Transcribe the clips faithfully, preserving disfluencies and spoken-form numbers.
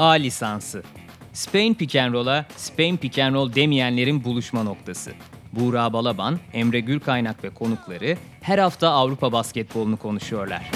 A Lisansı. Spain Pick and Roll'a Spain Pick and Roll demeyenlerin buluşma noktası. Buğra Balaban, Emre Gürkaynak ve konukları her hafta Avrupa basketbolunu konuşuyorlar.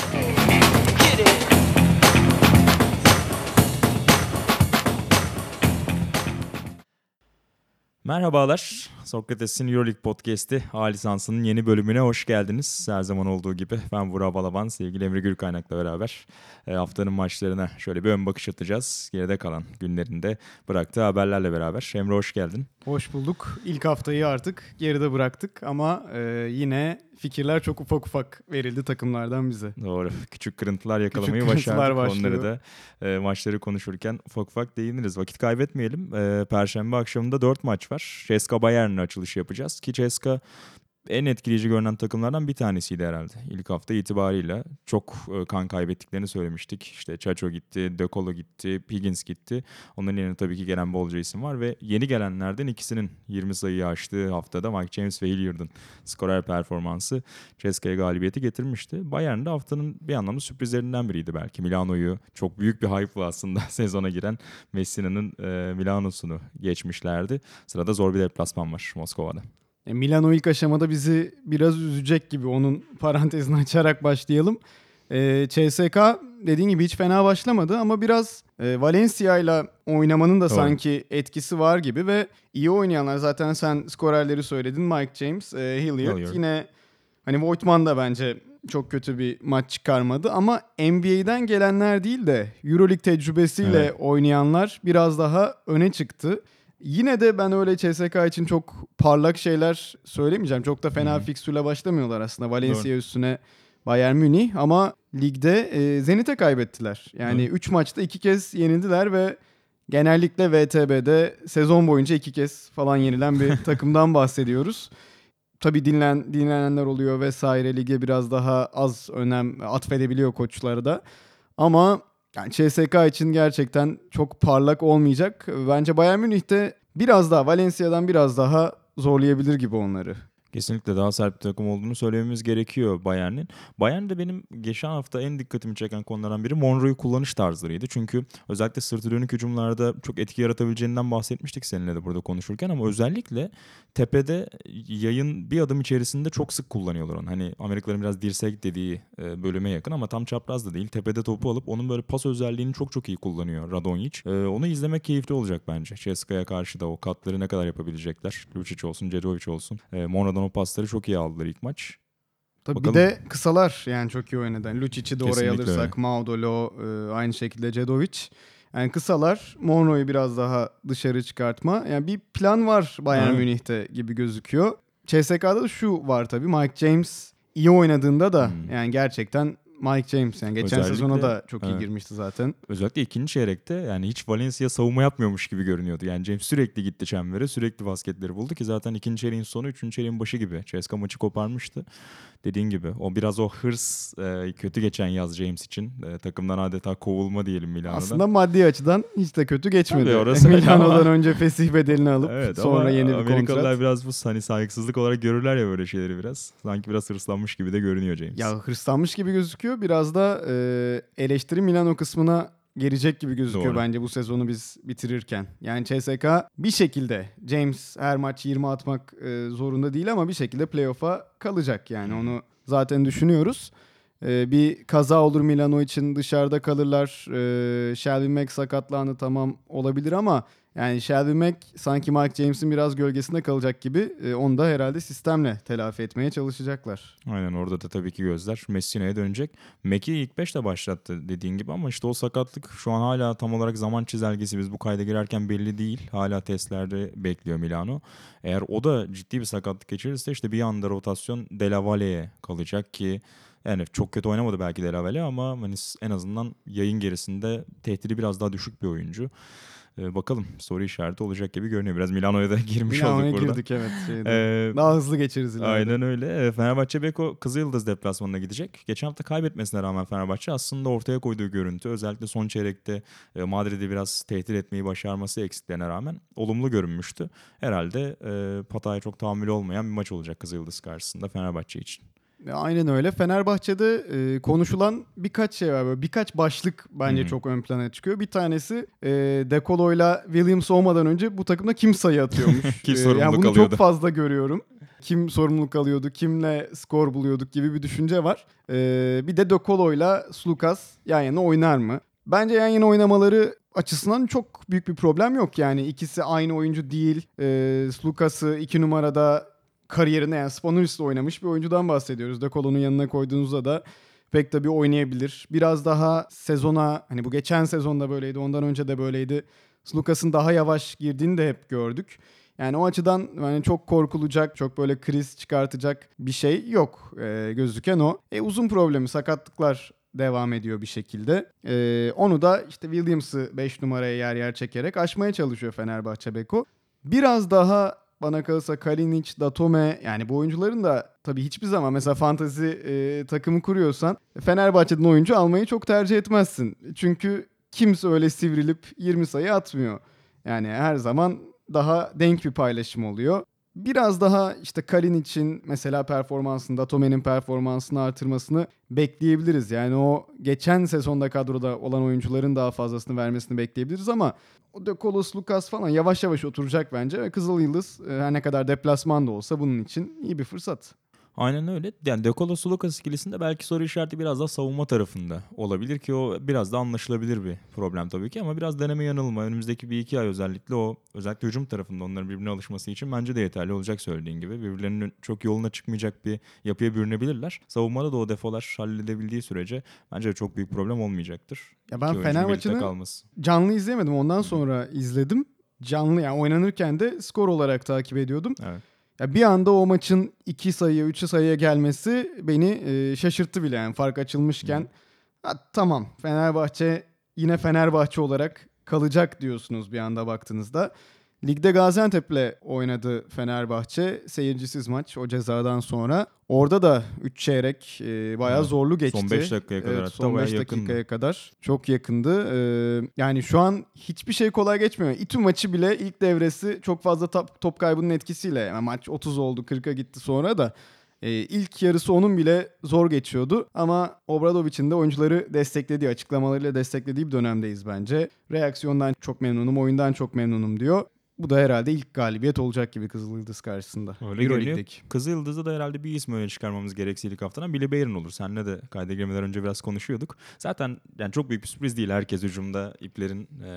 Merhabalar, Sokrates'in EuroLeague Podcast'i A Lisansı'nın yeni bölümüne hoş geldiniz. Her zaman olduğu gibi ben Burak Balaban, sevgili Emre Gürkaynak'la beraber haftanın maçlarına şöyle bir ön bakış atacağız. Geride kalan günlerinde bıraktığı haberlerle beraber. Emre hoş geldin. Hoş bulduk. İlk haftayı artık geride bıraktık ama yine fikirler çok ufak ufak verildi takımlardan bize. Doğru. Küçük kırıntılar yakalamayı Küçük kırıntılar başardık. Başlıyor. Onları da e, maçları konuşurken ufak ufak değiniriz. Vakit kaybetmeyelim. E, Perşembe akşamında dört maç var. Ceska Bayern'le açılışı yapacağız ki Ceska en etkileyici görünen takımlardan bir tanesiydi herhalde. İlk hafta itibariyle çok kan kaybettiklerini söylemiştik. İşte Çaço gitti, De Colo gitti, Higgins gitti. Onların yerine tabii ki gelen bolca isim var ve yeni gelenlerden ikisinin yirmi sayıyı aştığı haftada Mike James ve Hilliard'ın skorer performansı Ceska'ya galibiyeti getirmişti. Bayern'de haftanın bir anlamda sürprizlerinden biriydi belki. Milano'yu çok büyük bir hype'la aslında sezona giren Messina'nın Milano'sunu geçmişlerdi. Sırada zor bir deplasman var Moskova'da. Milano ilk aşamada bizi biraz üzecek gibi, onun parantezini açarak başlayalım. E, C S K dediğin gibi hiç fena başlamadı ama biraz e, Valencia ile oynamanın da Doğru. sanki etkisi var gibi ve iyi oynayanlar, zaten sen skorerleri söyledin, Mike James, e, Hilliard, Hilliard yine hani Voigtman da bence çok kötü bir maç çıkarmadı ama N B A'den gelenler değil de EuroLeague tecrübesiyle evet. oynayanlar biraz daha öne çıktı. Yine de ben öyle C S K için çok parlak şeyler söylemeyeceğim. Çok da fena hmm. fikstürle başlamıyorlar aslında. Valencia Doğru. üstüne Bayern Münih ama ligde e, Zenit'e kaybettiler. Yani üç hmm. maçta iki kez yenildiler ve genellikle V T B'de sezon boyunca iki kez falan yenilen bir takımdan bahsediyoruz. Tabii dinlen, dinlenenler oluyor vesaire. Lige biraz daha az önem atfedebiliyor koçları da. Ama... Yani C S K için gerçekten çok parlak olmayacak. Bence Bayern Münih de biraz daha Valencia'dan biraz daha zorlayabilir gibi onları. Kesinlikle daha sert bir takım olduğunu söylememiz gerekiyor Bayern'in. Bayern'de benim geçen hafta en dikkatimi çeken konulardan biri Monroe'yu kullanış tarzlarıydı. Çünkü özellikle sırtı dönük hücumlarda çok etki yaratabileceğinden bahsetmiştik seninle de burada konuşurken ama özellikle tepede yayın bir adım içerisinde çok sık kullanıyorlar onu. Hani Amerikalıların biraz dirsek dediği bölüme yakın ama tam çapraz da değil. Tepede topu alıp onun böyle pas özelliğini çok çok iyi kullanıyor Radonjić. Onu izlemek keyifli olacak bence. Ceska'ya karşı da o katları ne kadar yapabilecekler. Micić olsun, Cedrovic olsun. Monroe'dan o pasları çok iyi aldılar ilk maç. Tabii Bakalım. Bir de kısalar yani çok iyi oynadı. Lučić'i de oraya alırsak Maudolo, aynı şekilde Cedovic. Yani kısalar, Monroe'yu biraz daha dışarı çıkartma. Yani bir plan var Bayern evet. Münih'te gibi gözüküyor. C S K'da da şu var tabii. Mike James iyi oynadığında da hmm. yani gerçekten Mike James yani geçen Özellikle, sezona da çok iyi evet. girmişti zaten. Özellikle ikinci çeyrekte yani hiç Valencia savunma yapmıyormuş gibi görünüyordu. Yani James sürekli gitti çembere, sürekli basketleri buldu ki zaten ikinci çeyreğin sonu, üçüncü çeyreğin başı gibi C S K A maçı koparmıştı. Dediğin gibi o biraz o hırs e, kötü geçen yaz James için. E, takımdan adeta kovulma diyelim Milano'da. Aslında maddi açıdan hiç de kötü geçmedi. Milano'dan ama... önce fesih bedelini alıp evet, sonra yeni bir kontrat. Amerikalılar biraz bu hani saygısızlık olarak görürler ya böyle şeyleri biraz. Sanki biraz hırslanmış gibi de görünüyor James. Ya hırslanmış gibi gözüküyor. Biraz da e, eleştiri Milano kısmına gelecek gibi gözüküyor Doğru. bence bu sezonu biz bitirirken. Yani C S K bir şekilde James her maç yirmi atmak e, zorunda değil ama bir şekilde playoff'a kalacak yani. Onu zaten düşünüyoruz. E, bir kaza olur Milano için, dışarıda kalırlar. E, Shelby Mack sakatlandı, tamam olabilir ama yani Shelby Mack sanki Mike James'in biraz gölgesinde kalacak gibi. E, onu da herhalde sistemle telafi etmeye çalışacaklar. Aynen, orada da tabii ki gözler Messina'ya dönecek. Mack'i ilk beşte başlattı dediğin gibi ama işte o sakatlık şu an hala tam olarak zaman çizelgesi. Biz bu kayda girerken belli değil. Hala testlerde bekliyor Milano. Eğer o da ciddi bir sakatlık geçirirse işte bir anda rotasyon Della Valle'ye kalacak ki yani çok kötü oynamadı belki Della Valle ama hani en azından yayın gerisinde tehdidi biraz daha düşük bir oyuncu. Ee, bakalım, soru işareti olacak gibi görünüyor. Biraz Milano'ya da girmiş Milano'ya olduk burada. Milano'ya girdik evet. Ee, daha hızlı geçeriz ileride. Aynen öyle. Fenerbahçe Beko Kızılyıldız deplasmanına gidecek. Geçen hafta kaybetmesine rağmen Fenerbahçe aslında ortaya koyduğu görüntü, özellikle son çeyrekte e, Madrid'i biraz tehdit etmeyi başarması eksiklerine rağmen olumlu görünmüştü. Herhalde e, Pata'ya çok tahammülü olmayan bir maç olacak Kızılyıldız karşısında Fenerbahçe için. Aynen öyle. Fenerbahçe'de e, konuşulan birkaç şey var. Böyle birkaç başlık bence hmm. çok ön plana çıkıyor. Bir tanesi e, De Colo'yla Williams olmadan önce bu takımda kim sayı atıyormuş? Kim e, sorumluluk yani bunu alıyordu? Bunu çok fazla görüyorum. Kim sorumluluk alıyordu, kimle skor buluyorduk gibi bir düşünce var. E, bir de De Colo'yla Slukas yan yana oynar mı? Bence yan yana oynamaları açısından çok büyük bir problem yok. Yani ikisi aynı oyuncu değil. E, Slukas'ı iki numarada kariyerine yani Spanoulis'le oynamış bir oyuncudan bahsediyoruz. De Colo'nun yanına koyduğunuzda da pek tabii oynayabilir. Biraz daha sezona, hani bu geçen sezonda böyleydi, ondan önce de böyleydi. Slukas'ın daha yavaş girdiğini de hep gördük. Yani o açıdan yani çok korkulacak, çok böyle kriz çıkartacak bir şey yok e, gözüken o. E, uzun problemi, sakatlıklar devam ediyor bir şekilde. E, onu da işte Williams'ı beş numaraya yer yer çekerek aşmaya çalışıyor Fenerbahçe Beko. Biraz daha bana kalırsa Kalinic, Datome, yani bu oyuncuların da tabii hiçbir zaman mesela fantezi e, takımı kuruyorsan Fenerbahçe'den oyuncu almayı çok tercih etmezsin. Çünkü kimse öyle sivrilip yirmi sayı atmıyor. Yani her zaman daha denk bir paylaşım oluyor. Biraz daha işte Kalinic'in mesela performansını, Datome'nin performansını artırmasını bekleyebiliriz. Yani o geçen sezonda kadroda olan oyuncuların daha fazlasını vermesini bekleyebiliriz ama o De Colo, Lucas falan yavaş yavaş oturacak bence ve Kızılyıldız her ne kadar deplasman da olsa bunun için iyi bir fırsat. Aynen öyle. Yani De Colo, Lucas ikilisinde belki soru işareti biraz daha savunma tarafında olabilir ki o biraz da anlaşılabilir bir problem tabii ki ama biraz deneme yanılma. Önümüzdeki bir iki ay özellikle o özellikle hücum tarafında onların birbirine alışması için bence de yeterli olacak söylediğin gibi. Birbirlerinin çok yoluna çıkmayacak bir yapıya bürünebilirler. Savunmada da o defolar halledebildiği sürece bence çok büyük problem olmayacaktır. Ya ben Fenerbahçe'nin canlı izleyemedim. Ondan sonra hmm. izledim. Canlı yani oynanırken de skor olarak takip ediyordum. Evet. Ya bir anda o maçın iki sayıya, üç sayıya gelmesi beni e, şaşırttı bile. Yani fark açılmışken ha, tamam Fenerbahçe yine Fenerbahçe olarak kalacak diyorsunuz bir anda baktığınızda. Ligde Gaziantep'le oynadı Fenerbahçe. Seyircisiz maç o cezadan sonra. Orada da üç çeyrek e, bayağı zorlu geçti. Son beş dakikaya kadar. Evet, son beş dakikaya kadar. Çok yakındı. Ee, yani şu an hiçbir şey kolay geçmiyor. İTÜ maçı bile ilk devresi çok fazla top, top kaybının etkisiyle. Yani maç otuz oldu, kırka gitti sonra da. Ee, ilk yarısı onun bile zor geçiyordu. Ama Obradoviç'in de oyuncuları desteklediği, açıklamalarıyla desteklediği bir dönemdeyiz bence. Reaksiyondan çok memnunum, oyundan çok memnunum diyor. Bu da herhalde ilk galibiyet olacak gibi Kızılyıldız karşısında. Öyle görünüyor. Kızılyıldız'ı da herhalde bir isim öyle çıkarmamız gerekse ilk haftadan Billy Bayern olur. Seninle de kayda girmeden önce biraz konuşuyorduk. Zaten yani çok büyük bir sürpriz değil. Herkes hücumda iplerin e,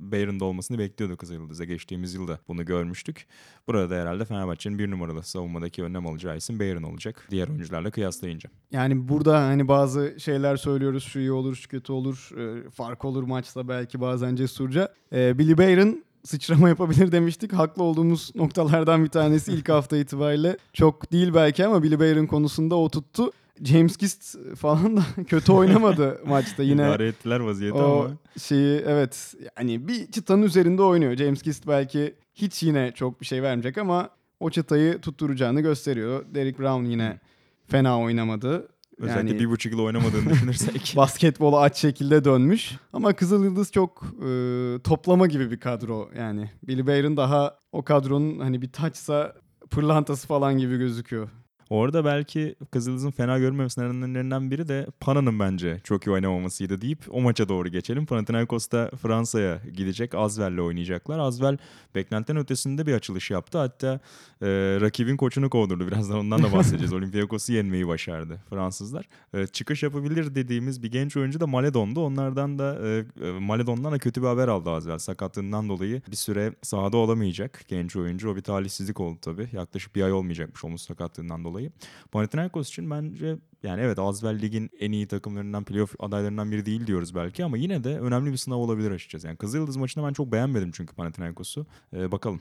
Bayern'da olmasını bekliyordu Kızılyıldız'a. Geçtiğimiz yılda bunu görmüştük. Burada da herhalde Fenerbahçe'nin bir numaralı savunmadaki önlem alacağı isim Bayern olacak. Diğer oyuncularla kıyaslayınca. Yani burada hani bazı şeyler söylüyoruz. Şu iyi olur, şu kötü olur. E, fark olur maçta belki bazen cesurca. E, Billy Bayern sıçrama yapabilir demiştik. Haklı olduğumuz noktalardan bir tanesi ilk hafta itibariyle. Çok değil belki ama Billy Bayern konusunda o tuttu. James Gist falan da kötü oynamadı maçta. Yine İdare ettiler vaziyeti ama. Şeyi evet yani bir çıtanın üzerinde oynuyor. James Gist belki hiç yine çok bir şey vermeyecek ama o çıtayı tutturacağını gösteriyor. Derek Brown yine fena oynamadı. Özellikle yani, bir buçuk yıl oynamadığını düşünürsek. Basketbola aç şekilde dönmüş. Ama Kızılyıldız çok e, toplama gibi bir kadro yani. Billy Bayern daha o kadronun hani bir taçsa pırlantası falan gibi gözüküyor. Orada belki Kızılyıldız'ın fena görmemesinin nedenlerinden biri de Pana'nın bence çok iyi oynamamasıydı deyip o maça doğru geçelim. Panathinaikos'ta Fransa'ya gidecek. ASVEL'le oynayacaklar. ASVEL beklentinin ötesinde bir açılış yaptı. Hatta e, rakibin koçunu kovdurdu. Birazdan ondan da bahsedeceğiz. Olympiakos'u yenmeyi başardı Fransızlar. E, çıkış yapabilir dediğimiz bir genç oyuncu da Maledon'du. Onlardan da e, Maledon'dan da kötü bir haber aldı ASVEL. Sakatlığından dolayı bir süre sahada olamayacak genç oyuncu. O bir talihsizlik oldu tabii. Yaklaşık bir ay olmayacakmış omuz sakatlığından dolayı. Panathinaikos için bence yani evet ASVEL Lig'in en iyi takımlarından, playoff adaylarından biri değil diyoruz belki ama yine de önemli bir sınav olabilir açıkçası. Yani Kızılyıldız maçını ben çok beğenmedim çünkü Panathinaikos'u. Ee, bakalım.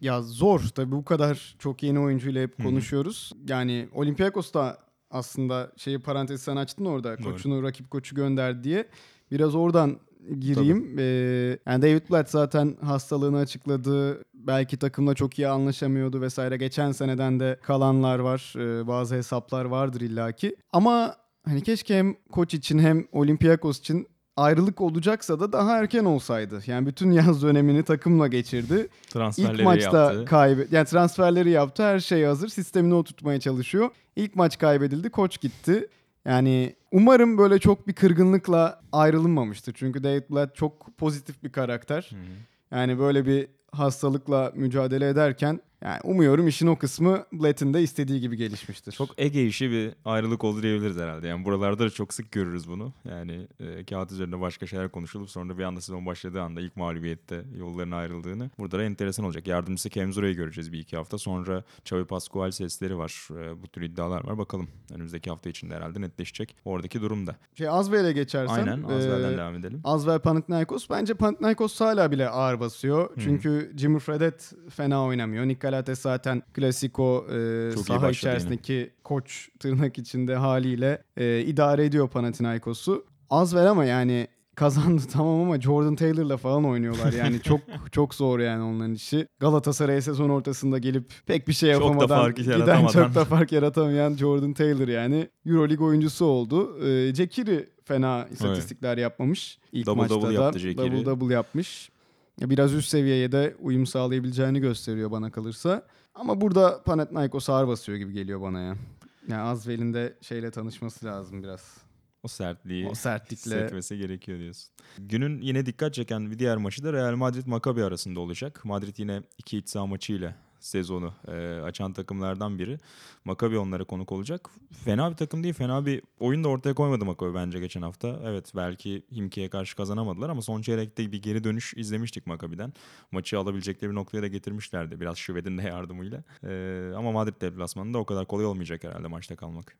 Ya zor tabii bu kadar çok yeni oyuncuyla hep konuşuyoruz. Hı-hı. Yani Olympiakos da aslında şeyi parantez sen açtın orada. Koçunu, doğru. Rakip koçu gönder diye. Biraz oradan gireyim. Ee, yani David Blatt zaten hastalığını açıkladı. Belki takımla çok iyi anlaşamıyordu vesaire. Geçen seneden de kalanlar var. Ee, bazı hesaplar vardır illaki. Ama hani keşke hem koç için hem Olympiakos için ayrılık olacaksa da daha erken olsaydı. Yani bütün yaz dönemini takımla geçirdi. Transferleri İlk maçta kaybet, yani transferleri yaptı. Her şey hazır. Sistemini oturtmaya çalışıyor. İlk maç kaybedildi. Koç gitti. Yani umarım böyle çok bir kırgınlıkla ayrılınmamıştır. Çünkü David Blatt çok pozitif bir karakter. Hı-hı. Yani böyle bir hastalıkla mücadele ederken yani umuyorum işin o kısmı Blatt'in de istediği gibi gelişmiştir. Çok Ege işi bir ayrılık oldu diyebiliriz herhalde. Yani buralarda da çok sık görürüz bunu. Yani e, kağıt üzerinde başka şeyler konuşulup sonra bir anda sezon başladığı anda ilk mağlubiyette yolların ayrıldığını. Burada da enteresan olacak. Yardımcısı Kemzura'yı göreceğiz bir iki hafta. Sonra Xavi Pascual sesleri var. E, bu tür iddialar var. Bakalım önümüzdeki hafta içinde herhalde netleşecek oradaki durumda. Şey, ASVEL'e geçersen. Aynen ASVEL'den e, devam edelim. ASVEL Panathinaikos. Bence Panathinaikos hala bile ağır basıyor. Hmm. Çünkü Jimmy Fredet fena oynamıyor. Nick Galatasaray zaten klasiko e, saha içerisindeki yani. Koç tırnak içinde haliyle e, idare ediyor Panathinaikos'u. ASVEL ama yani kazandı tamam ama Jordan Taylor'la falan oynuyorlar. Yani çok çok zor yani onların işi. Galatasaray sezon ortasında gelip pek bir şey yapamadan, çok da fark giden çok da fark yaratamayan Jordan Taylor yani EuroLeague oyuncusu oldu. E, Cekiri fena istatistikler evet. yapmamış. İlk double maçta double da double double yapmış. Biraz üst seviyeye de uyum sağlayabileceğini gösteriyor bana kalırsa. Ama burada Panathinaikos ağır basıyor gibi geliyor bana ya. Yani ASVEL'in de şeyle tanışması lazım biraz. O sertliği o sertlikle hissetmesi gerekiyor diyorsun. Günün yine dikkat çeken bir diğer maçı da Real Madrid Makabi arasında olacak. Madrid yine iki iç saha maçıyla sezonu e, açan takımlardan biri. Makabi onlara konuk olacak. Fena bir takım değil. Fena bir oyun da ortaya koymadı Makabi bence geçen hafta. Evet belki Himki'ye karşı kazanamadılar ama son çeyrekte bir geri dönüş izlemiştik Makabi'den. Maçı alabilecekleri bir noktaya da getirmişlerdi. Biraz Şüved'in de yardımıyla. E, ama Madrid deplasmanında o kadar kolay olmayacak herhalde maçta kalmak.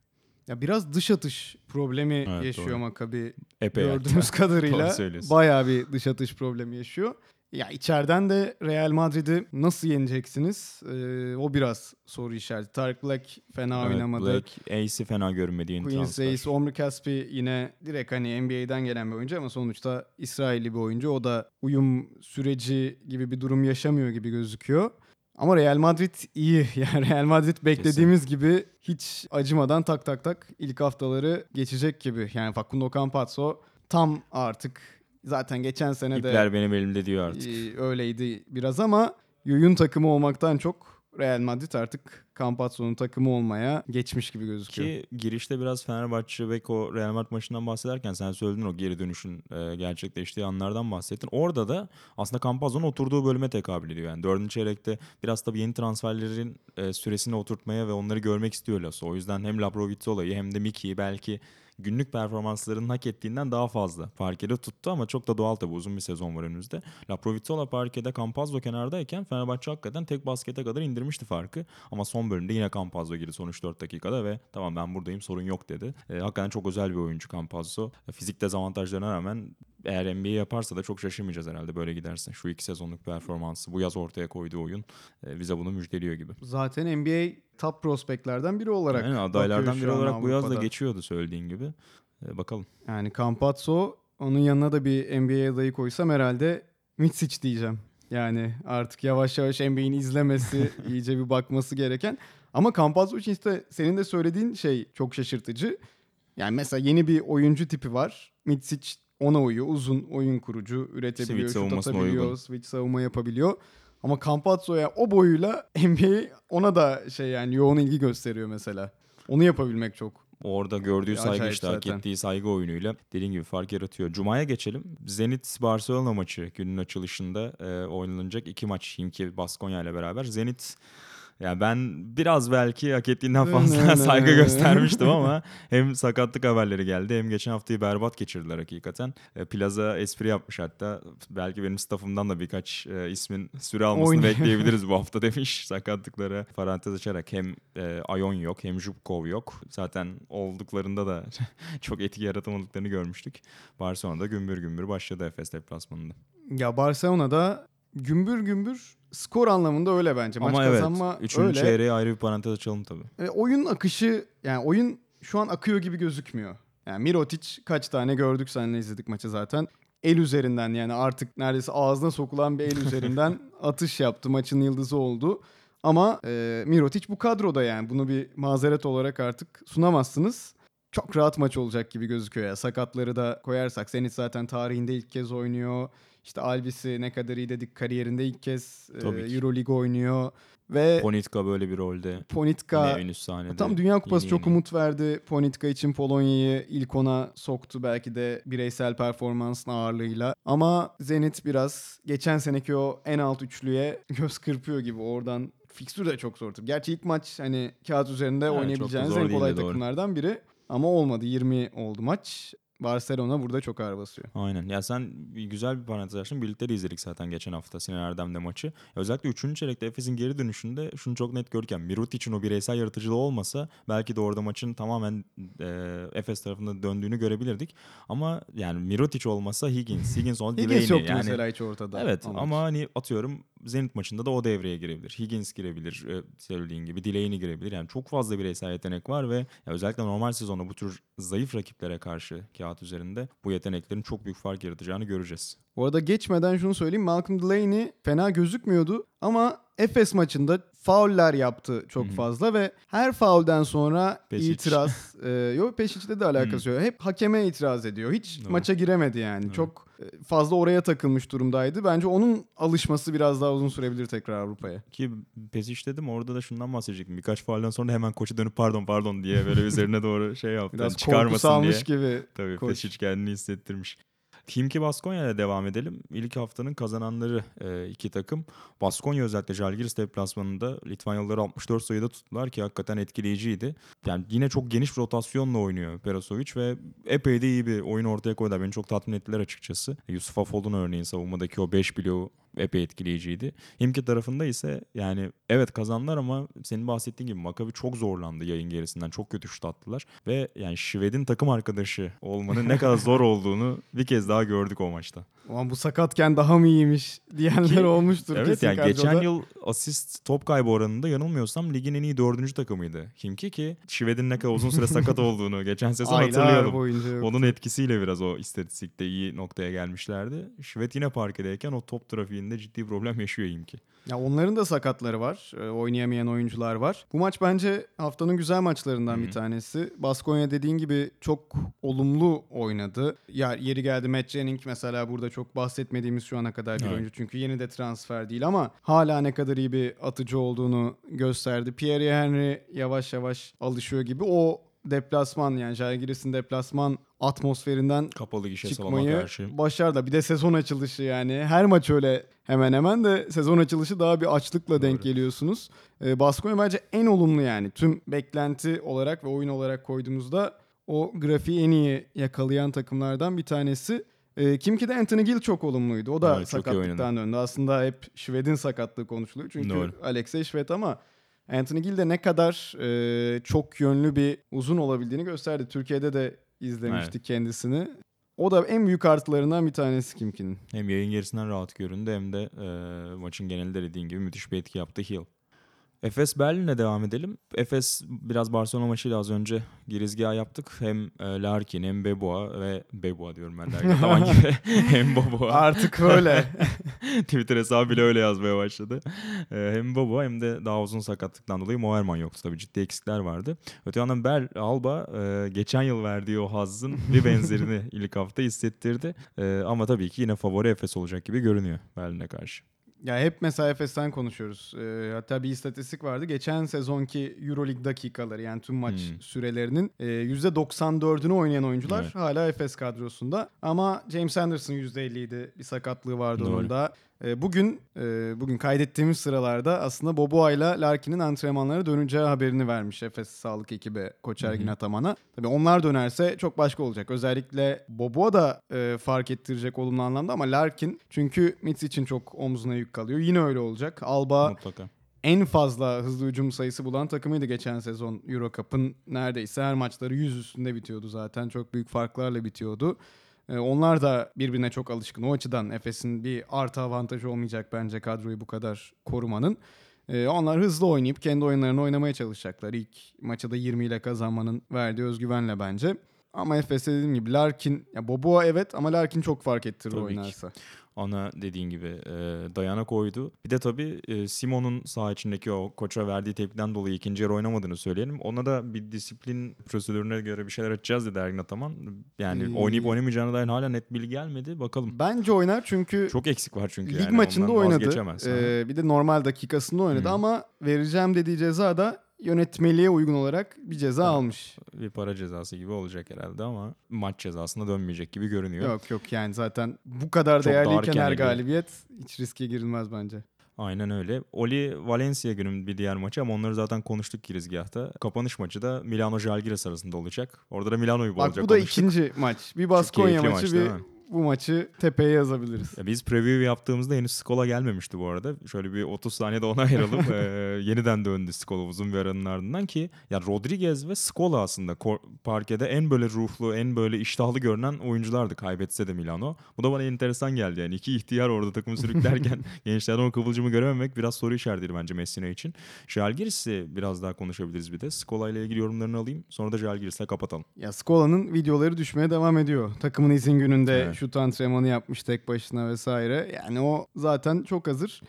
Ya biraz dış atış problemi evet, yaşıyor doğru. Makabi. Epey gördüğümüz kadarıyla bayağı bir dış atış problemi yaşıyor. Ya içeriden de Real Madrid'i nasıl yeneceksiniz? Ee, o biraz soru işareti. Tarık Black fena evet, oynamadı. Black, Ace'i fena görmediğin transfer. Ace, Omri Caspi yine direkt hani N B A'den gelen bir oyuncu ama sonuçta İsrailli bir oyuncu. O da uyum süreci gibi bir durum yaşamıyor gibi gözüküyor. Ama Real Madrid iyi. Yani Real Madrid beklediğimiz kesin. Gibi hiç acımadan tak tak tak ilk haftaları geçecek gibi. Yani Facundo Campazzo tam artık... Zaten geçen sene İpler de... İpler benim elimde diyor artık. E, öyleydi biraz ama Yuyun takımı olmaktan çok Real Madrid artık Campazzo'nun takımı olmaya geçmiş gibi gözüküyor. Ki girişte biraz Fenerbahçe Beko Real Madrid maçından bahsederken sen söyledin o geri dönüşün e, gerçekleştiği anlardan bahsettin. Orada da aslında Campazzo'nun oturduğu bölüme tekabül ediyor. Yani dördüncü çeyrekte biraz tabii yeni transferlerin e, süresini oturtmaya ve onları görmek istiyor Lasso. O yüzden hem Labradović'i hem de Micić'i belki... Günlük performanslarının hak ettiğinden daha fazla parkede tuttu ama çok da doğal tabii uzun bir sezon var önümüzde. Labradović'la parkede Campazzo kenardayken Fenerbahçe hakikaten tek baskete kadar indirmişti farkı. Ama son bölümde yine Campazzo girdi son üç dört dakikada ve tamam ben buradayım sorun yok dedi. E, hakikaten çok özel bir oyuncu Campazzo. Fizik dezavantajlarına rağmen eğer N B A yaparsa da çok şaşırmayacağız herhalde böyle gidersen. Şu iki sezonluk performansı bu yaz ortaya koyduğu oyun e, bize bunu müjdeliyor gibi. Zaten N B A... Top prospektlerden biri olarak. Yani adaylardan biri olarak Avrupa'da. Bu yaz da geçiyordu söylediğin gibi. Ee, bakalım. Yani Campazzo onun yanına da bir N B A adayı koysam herhalde Micić diyeceğim. Yani artık yavaş yavaş N B A'nin izlemesi, iyice bir bakması gereken. Ama Campazzo için işte senin de söylediğin şey çok şaşırtıcı. Yani mesela yeni bir oyuncu tipi var. Micić ona uyuyor. Uzun oyun kurucu. Üretebiliyor, şut atabiliyor, switch savunma yapabiliyor. Ama Campazzo'ya o boyuyla N B A ona da şey yani yoğun ilgi gösteriyor mesela. Onu yapabilmek çok. Orada gördüğü saygı işte hak ettiği saygı oyunuyla dediğim gibi fark yaratıyor. Cuma'ya geçelim. Zenit Barcelona maçı günün açılışında e, oynanacak iki maç Himki Baskonya ile beraber. Zenit yani ben biraz belki hak ettiğinden fazla saygı göstermiştim ama hem sakatlık haberleri geldi hem geçen haftayı berbat geçirdiler hakikaten. E, Plaza espri yapmış hatta. Belki benim staffımdan da birkaç e, ismin süre almasını Oyun. bekleyebiliriz bu hafta demiş. Sakatlıklara parantez açarak hem e, Ayon yok hem Zubkov yok. Zaten olduklarında da çok etki yaratamadıklarını görmüştük. Barcelona'da gümbür gümbür başladı Efes deplasmanında. Ya Barcelona'da gümbür gümbür skor anlamında öyle bence. Maç ama kazanma evet. Üçüncü öyle. Üçüncü çeyreğe ayrı bir parantez açalım tabii. E, oyun akışı yani oyun şu an akıyor gibi gözükmüyor. Yani Mirotić kaç tane gördük seninle izledik maçı zaten. El üzerinden yani artık neredeyse ağzına sokulan bir el üzerinden atış yaptı. Maçın yıldızı oldu. Ama e, Mirotić bu kadroda yani bunu bir mazeret olarak artık sunamazsınız. çok rahat maç olacak gibi gözüküyor ya. Sakatları da koyarsak Zenit zaten tarihinde ilk kez oynuyor. İşte Albis'i ne kadar iyi dedik, kariyerinde ilk kez e, Euroleague oynuyor. Ve Ponitka böyle bir rolde. Ponitka tam Dünya Kupası yeni çok yeni. Umut verdi. Ponitka için Polonya'yı ilk ona soktu belki de bireysel performansın ağırlığıyla. Ama Zenit biraz geçen seneki o en alt üçlüye göz kırpıyor gibi oradan. Fikstür de çok zor. Gerçi ilk maç hani kağıt üzerinde yani oynayabileceğiniz en kolay takımlardan biri. Ama olmadı. yirmi oldu maç. Barcelona burada çok ağır basıyor. Aynen. Ya sen güzel bir parantez açtın. Birlikte de izledik zaten geçen hafta Sinan Erdem'le maçı. Ya özellikle üçüncü çeyrekte Efes'in geri dönüşünde şunu çok net görürken Mirotić'in o bireysel yaratıcılığı olmasa belki de orada maçın tamamen e, Efes tarafında döndüğünü görebilirdik. Ama yani Mirotić olmasa Higgins. Higgins on Higgins yoktu yani, mesela hiç ortada. Evet anladım. Ama hani atıyorum Zenit maçında da o devreye girebilir. Higgins girebilir. E, söylediğin gibi Delaney girebilir. Yani çok fazla bireysel yetenek var ve özellikle normal sezonda bu tür zayıf rakiplere karşı kağıt üzerinde bu yeteneklerin çok büyük fark yaratacağını göreceğiz. Bu arada geçmeden şunu söyleyeyim. Malcolm Delaney fena gözükmüyordu ama Efes maçında fauller yaptı çok Hı-hı. fazla ve her faulden sonra Pesic. itiraz. e, yok Pesic'le de alakası Hı-hı. yok. Hep hakeme itiraz ediyor. Hiç Doğru. maça giremedi yani. Doğru. Çok fazla oraya takılmış durumdaydı. Bence onun alışması biraz daha uzun sürebilir tekrar Avrupa'ya. Ki Pesic dedim orada da şundan bahsedecektim. Birkaç faulden sonra hemen koça dönüp pardon pardon diye böyle üzerine doğru şey yaptı. Biraz korkusu almış gibi. Tabii Pesic kendini hissettirmiş. Himki Baskonya'yla devam edelim. İlk haftanın kazananları e, iki takım. Baskonya özellikle Žalgiris deplasmanında Litvanyalıları altmış dört sayıda tuttular ki hakikaten etkileyiciydi. Yani yine çok geniş bir rotasyonla oynuyor Perasović ve epey de iyi bir oyun ortaya koydular. Beni çok tatmin ettiler açıkçası. Yusuf Afol'un örneğin savunmadaki o beş bloğu epey etkileyiciydi. Himki tarafında ise yani evet kazandılar ama senin bahsettiğin gibi Makabi çok zorlandı yayın gerisinden. Çok kötü şut attılar ve yani Şved'in takım arkadaşı olmanın ne kadar zor olduğunu bir kez daha gördük o maçta. Ulan bu sakatken daha mı iyiymiş diyenler Ki, olmuştur. Evet yani kadroda. Geçen yıl asist top kaybı oranında yanılmıyorsam ligin en iyi dördüncü takımıydı Himki ki Şved'in ne kadar uzun süre sakat olduğunu geçen sezon hatırlayalım. Onun etkisiyle biraz o istatistikte iyi noktaya gelmişlerdi. Şved yine parkedeyken o top trafiğinde ciddi problem yaşıyor Himki. Ya onların da sakatları var. E, oynayamayan oyuncular var. Bu maç bence haftanın güzel maçlarından Hı-hı. bir tanesi. Baskonya dediğin gibi çok olumlu oynadı. Ya, yeri geldi Matt Jennings mesela burada çok çok bahsetmediğimiz şu ana kadar bir evet. oyuncu. Çünkü yeni de transfer değil ama hala ne kadar iyi bir atıcı olduğunu gösterdi. Pierre Henry yavaş yavaş alışıyor gibi. O deplasman yani Žalgiris'in deplasman atmosferinden kapalı gişe çıkmayı başardı. Bir de sezon açılışı yani. Her maç öyle hemen hemen de sezon açılışı daha bir açlıkla Doğru. denk geliyorsunuz. Ee, Baskonya bence en olumlu yani. Tüm beklenti olarak ve oyun olarak koyduğumuzda o grafiği en iyi yakalayan takımlardan bir tanesi. Himki de Anthony Gill çok olumluydu. O da evet, sakatlıktan döndü. Aslında hep Şved'in sakatlığı konuşuluyor. Çünkü Doğru. Alexey Şved ama Anthony Gill de ne kadar e, çok yönlü bir uzun olabildiğini gösterdi. Türkiye'de de izlemiştik evet. kendisini. O da en büyük artılarından bir tanesi Kimki'nin. Hem yayın gerisinden rahat göründü hem de e, maçın genelinde dediğin gibi müthiş bir etki yaptı Hill. Efes Berlin'e devam edelim. Efes biraz Barcelona maçıyla az önce girizgah yaptık. Hem Larkin hem Beboa ve Beboa diyorum ben Larkin tamam gibi. Hem Beboa. Artık öyle. Twitter hesabı bile öyle yazmaya başladı. Hem Beboa hem de daha uzun sakatlıktan dolayı Moerman yoktu tabii. Ciddi eksikler vardı. Öte yandan Bel Alba geçen yıl verdiği o hazzın bir benzerini ilk hafta hissettirdi. Ama tabii ki yine favori Efes olacak gibi görünüyor Berlin'e karşı. Ya hep mesela Efes'ten konuşuyoruz. E, hatta bir istatistik vardı. Geçen sezonki EuroLeague dakikaları yani tüm maç hmm. sürelerinin e, yüzde doksan dördünü oynayan oyuncular evet. hala Efes kadrosunda. Ama James Anderson yüzde elliydi. Bir sakatlığı vardı Doğru. onun da. E, bugün e, bugün kaydettiğimiz sıralarda aslında Boboa ile Larkin'in antrenmanlara döneceği haberini vermiş Efes sağlık ekibi Koç Ergin hmm. Ataman'a. Tabii onlar dönerse çok başka olacak. Özellikle Boboa da e, fark ettirecek olumlu anlamda ama Larkin çünkü Micić için çok omzuna yük kalıyor. Yine öyle olacak. Alba Mutlaka. En fazla hızlı hücum sayısı bulan takımıydı geçen sezon Euro Cup'ın. Neredeyse her maçları yüz üstünde bitiyordu zaten. Çok büyük farklarla bitiyordu. Ee, onlar da birbirine çok alışkın. O açıdan Efes'in bir artı avantajı olmayacak bence kadroyu bu kadar korumanın. Ee, onlar hızlı oynayıp kendi oyunlarını oynamaya çalışacaklar. İlk maçı da yirmi ile kazanmanın verdiği özgüvenle bence. Ama Efes'e dediğim gibi Larkin, ya Boboa evet ama Larkin çok fark ettirir tabii oynarsa. Ki. Ona dediğin gibi e, dayanak oydu. Bir de tabii e, Simon'un saha içindeki o koça verdiği tepkiden dolayı ikinci yarı oynamadığını söyleyelim. Ona da bir disiplin prosedürüne göre bir şeyler açacağız dedi Ergin Ataman. Yani hmm. oynayıp oynamayacağına dair hala net bilgi gelmedi. Bakalım. Bence oynar çünkü. Çok eksik var çünkü. Lig yani maçında oynadı. Ee, bir de normal dakikasında oynadı hmm. ama vereceğim dediği ceza da yönetmeliğe uygun olarak bir ceza evet. almış. Bir para cezası gibi olacak herhalde ama maç cezasına dönmeyecek gibi görünüyor. Yok yok yani zaten bu kadar çok değerliyken her galibiyet hiç riske girilmez bence. Aynen öyle. Oli Valencia günün bir diğer maçı ama onları zaten konuştuk girizgahta. Kapanış maçı da Milano-Jalgiris arasında olacak. Orada da Milano'yu bulacak. Bak bu da konuştuk. İkinci maç. Bir Baskonya maçı maç, bir... Bu maçı tepeye yazabiliriz. Ya biz preview yaptığımızda henüz Skol'a gelmemişti bu arada. Şöyle bir otuz saniyede ona ayıralım. ee, yeniden döndü Skol'a uzun bir aranın ardından ki ya Rodriguez ve Skol'a aslında parkede en böyle ruhlu, en böyle iştahlı görünen oyunculardı kaybetse de Milano. Bu da bana enteresan geldi yani. İki ihtiyar orada takımı sürüklerken gençlerden o kıvılcımı görememek biraz soru işaretiydi bence Messina için. Žalgiris'i biraz daha konuşabiliriz bir de. Skol'a ile ilgili yorumlarını alayım. Sonra da Žalgiris'le kapatalım. Ya Skola'nın videoları düşmeye devam ediyor. Takımın izin gününde evet. şut antrenmanı yapmış tek başına vesaire. Yani o zaten çok hazır.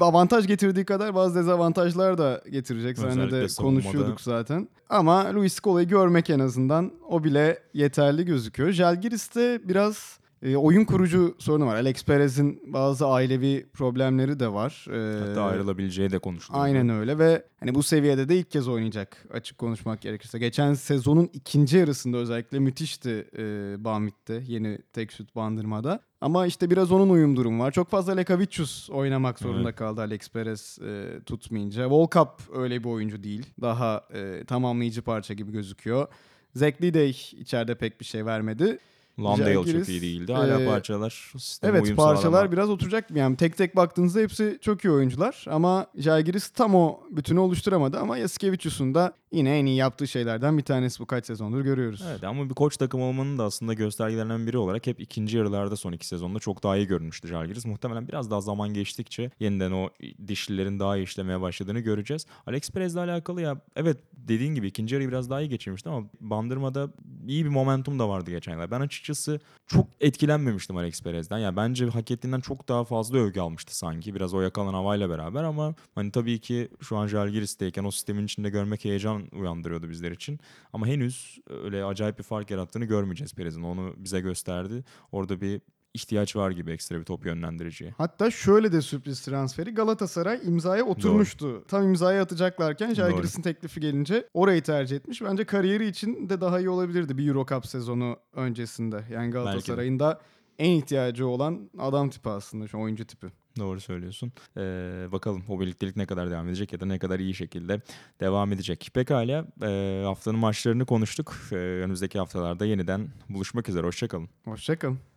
Avantaj getirdiği kadar bazı dezavantajlar da getirecek. Seninle de konuşuyorduk zaten. Ama Luis Scola'yı görmek en azından o bile yeterli gözüküyor. Žalgiris'te biraz e, oyun kurucu sorunu var. Alex Perez'in bazı ailevi problemleri de var. Ee, Hatta ayrılabileceği de konuştuk. Aynen öyle ve hani bu seviyede de ilk kez oynayacak açık konuşmak gerekirse. Geçen sezonun ikinci yarısında özellikle müthişti e, Bamit'te yeni tek şut bandırmada. Ama işte biraz onun uyum durumu var. Çok fazla Lekavicius oynamak zorunda evet. kaldı Alex Perez e, tutmayınca. Volkap öyle bir oyuncu değil. Daha e, tamamlayıcı parça gibi gözüküyor. Zach Lidey içeride pek bir şey vermedi. Landale Žalgiris, çok iyi değildi. Hala e, parçalar sisteme evet, uyum sağlamak. Evet parçalar biraz oturacak. Yani tek tek baktığınızda hepsi çok iyi oyuncular. Ama Žalgiris tam o bütünü oluşturamadı. Ama Jaskevicius'un da yine en iyi yaptığı şeylerden bir tanesi bu kaç sezondur görüyoruz. Evet ama bir koç takım olmanın da aslında göstergelerinden biri olarak hep ikinci yarılarda son iki sezonda çok daha iyi görünmüştü Žalgiris. Muhtemelen biraz daha zaman geçtikçe yeniden o dişlilerin daha iyi işlemeye başladığını göreceğiz. Alex Perez'le alakalı ya evet dediğin gibi ikinci yarıyı biraz daha iyi geçirmişti ama bandırmada iyi bir momentum da vardı geçen yıllar. Ben açık açıkçası çok etkilenmemiştim Alex Perez'den. Yani bence hak ettiğinden çok daha fazla övgü almıştı sanki. Biraz o yakalan havayla beraber ama hani tabii ki şu an Žalgiris'teyken o sistemin içinde görmek heyecan uyandırıyordu bizler için. Ama henüz öyle acayip bir fark yarattığını görmeyeceğiz Perez'in. Onu bize gösterdi. Orada bir ihtiyaç var gibi ekstra bir top yönlendiriciye. Hatta şöyle de sürpriz transferi Galatasaray imzaya oturmuştu. Doğru. Tam imzaya atacaklarken Žalgiris'in teklifi gelince orayı tercih etmiş. Bence kariyeri için de daha iyi olabilirdi bir Euro Cup sezonu öncesinde. Yani Galatasaray'ın da en ihtiyacı olan adam tipi aslında şu oyuncu tipi. Doğru söylüyorsun. Ee, bakalım o birliktelik ne kadar devam edecek ya da ne kadar iyi şekilde devam edecek. Pekala e, haftanın maçlarını konuştuk. E, önümüzdeki haftalarda yeniden buluşmak üzere. Hoşçakalın. Hoşçakalın.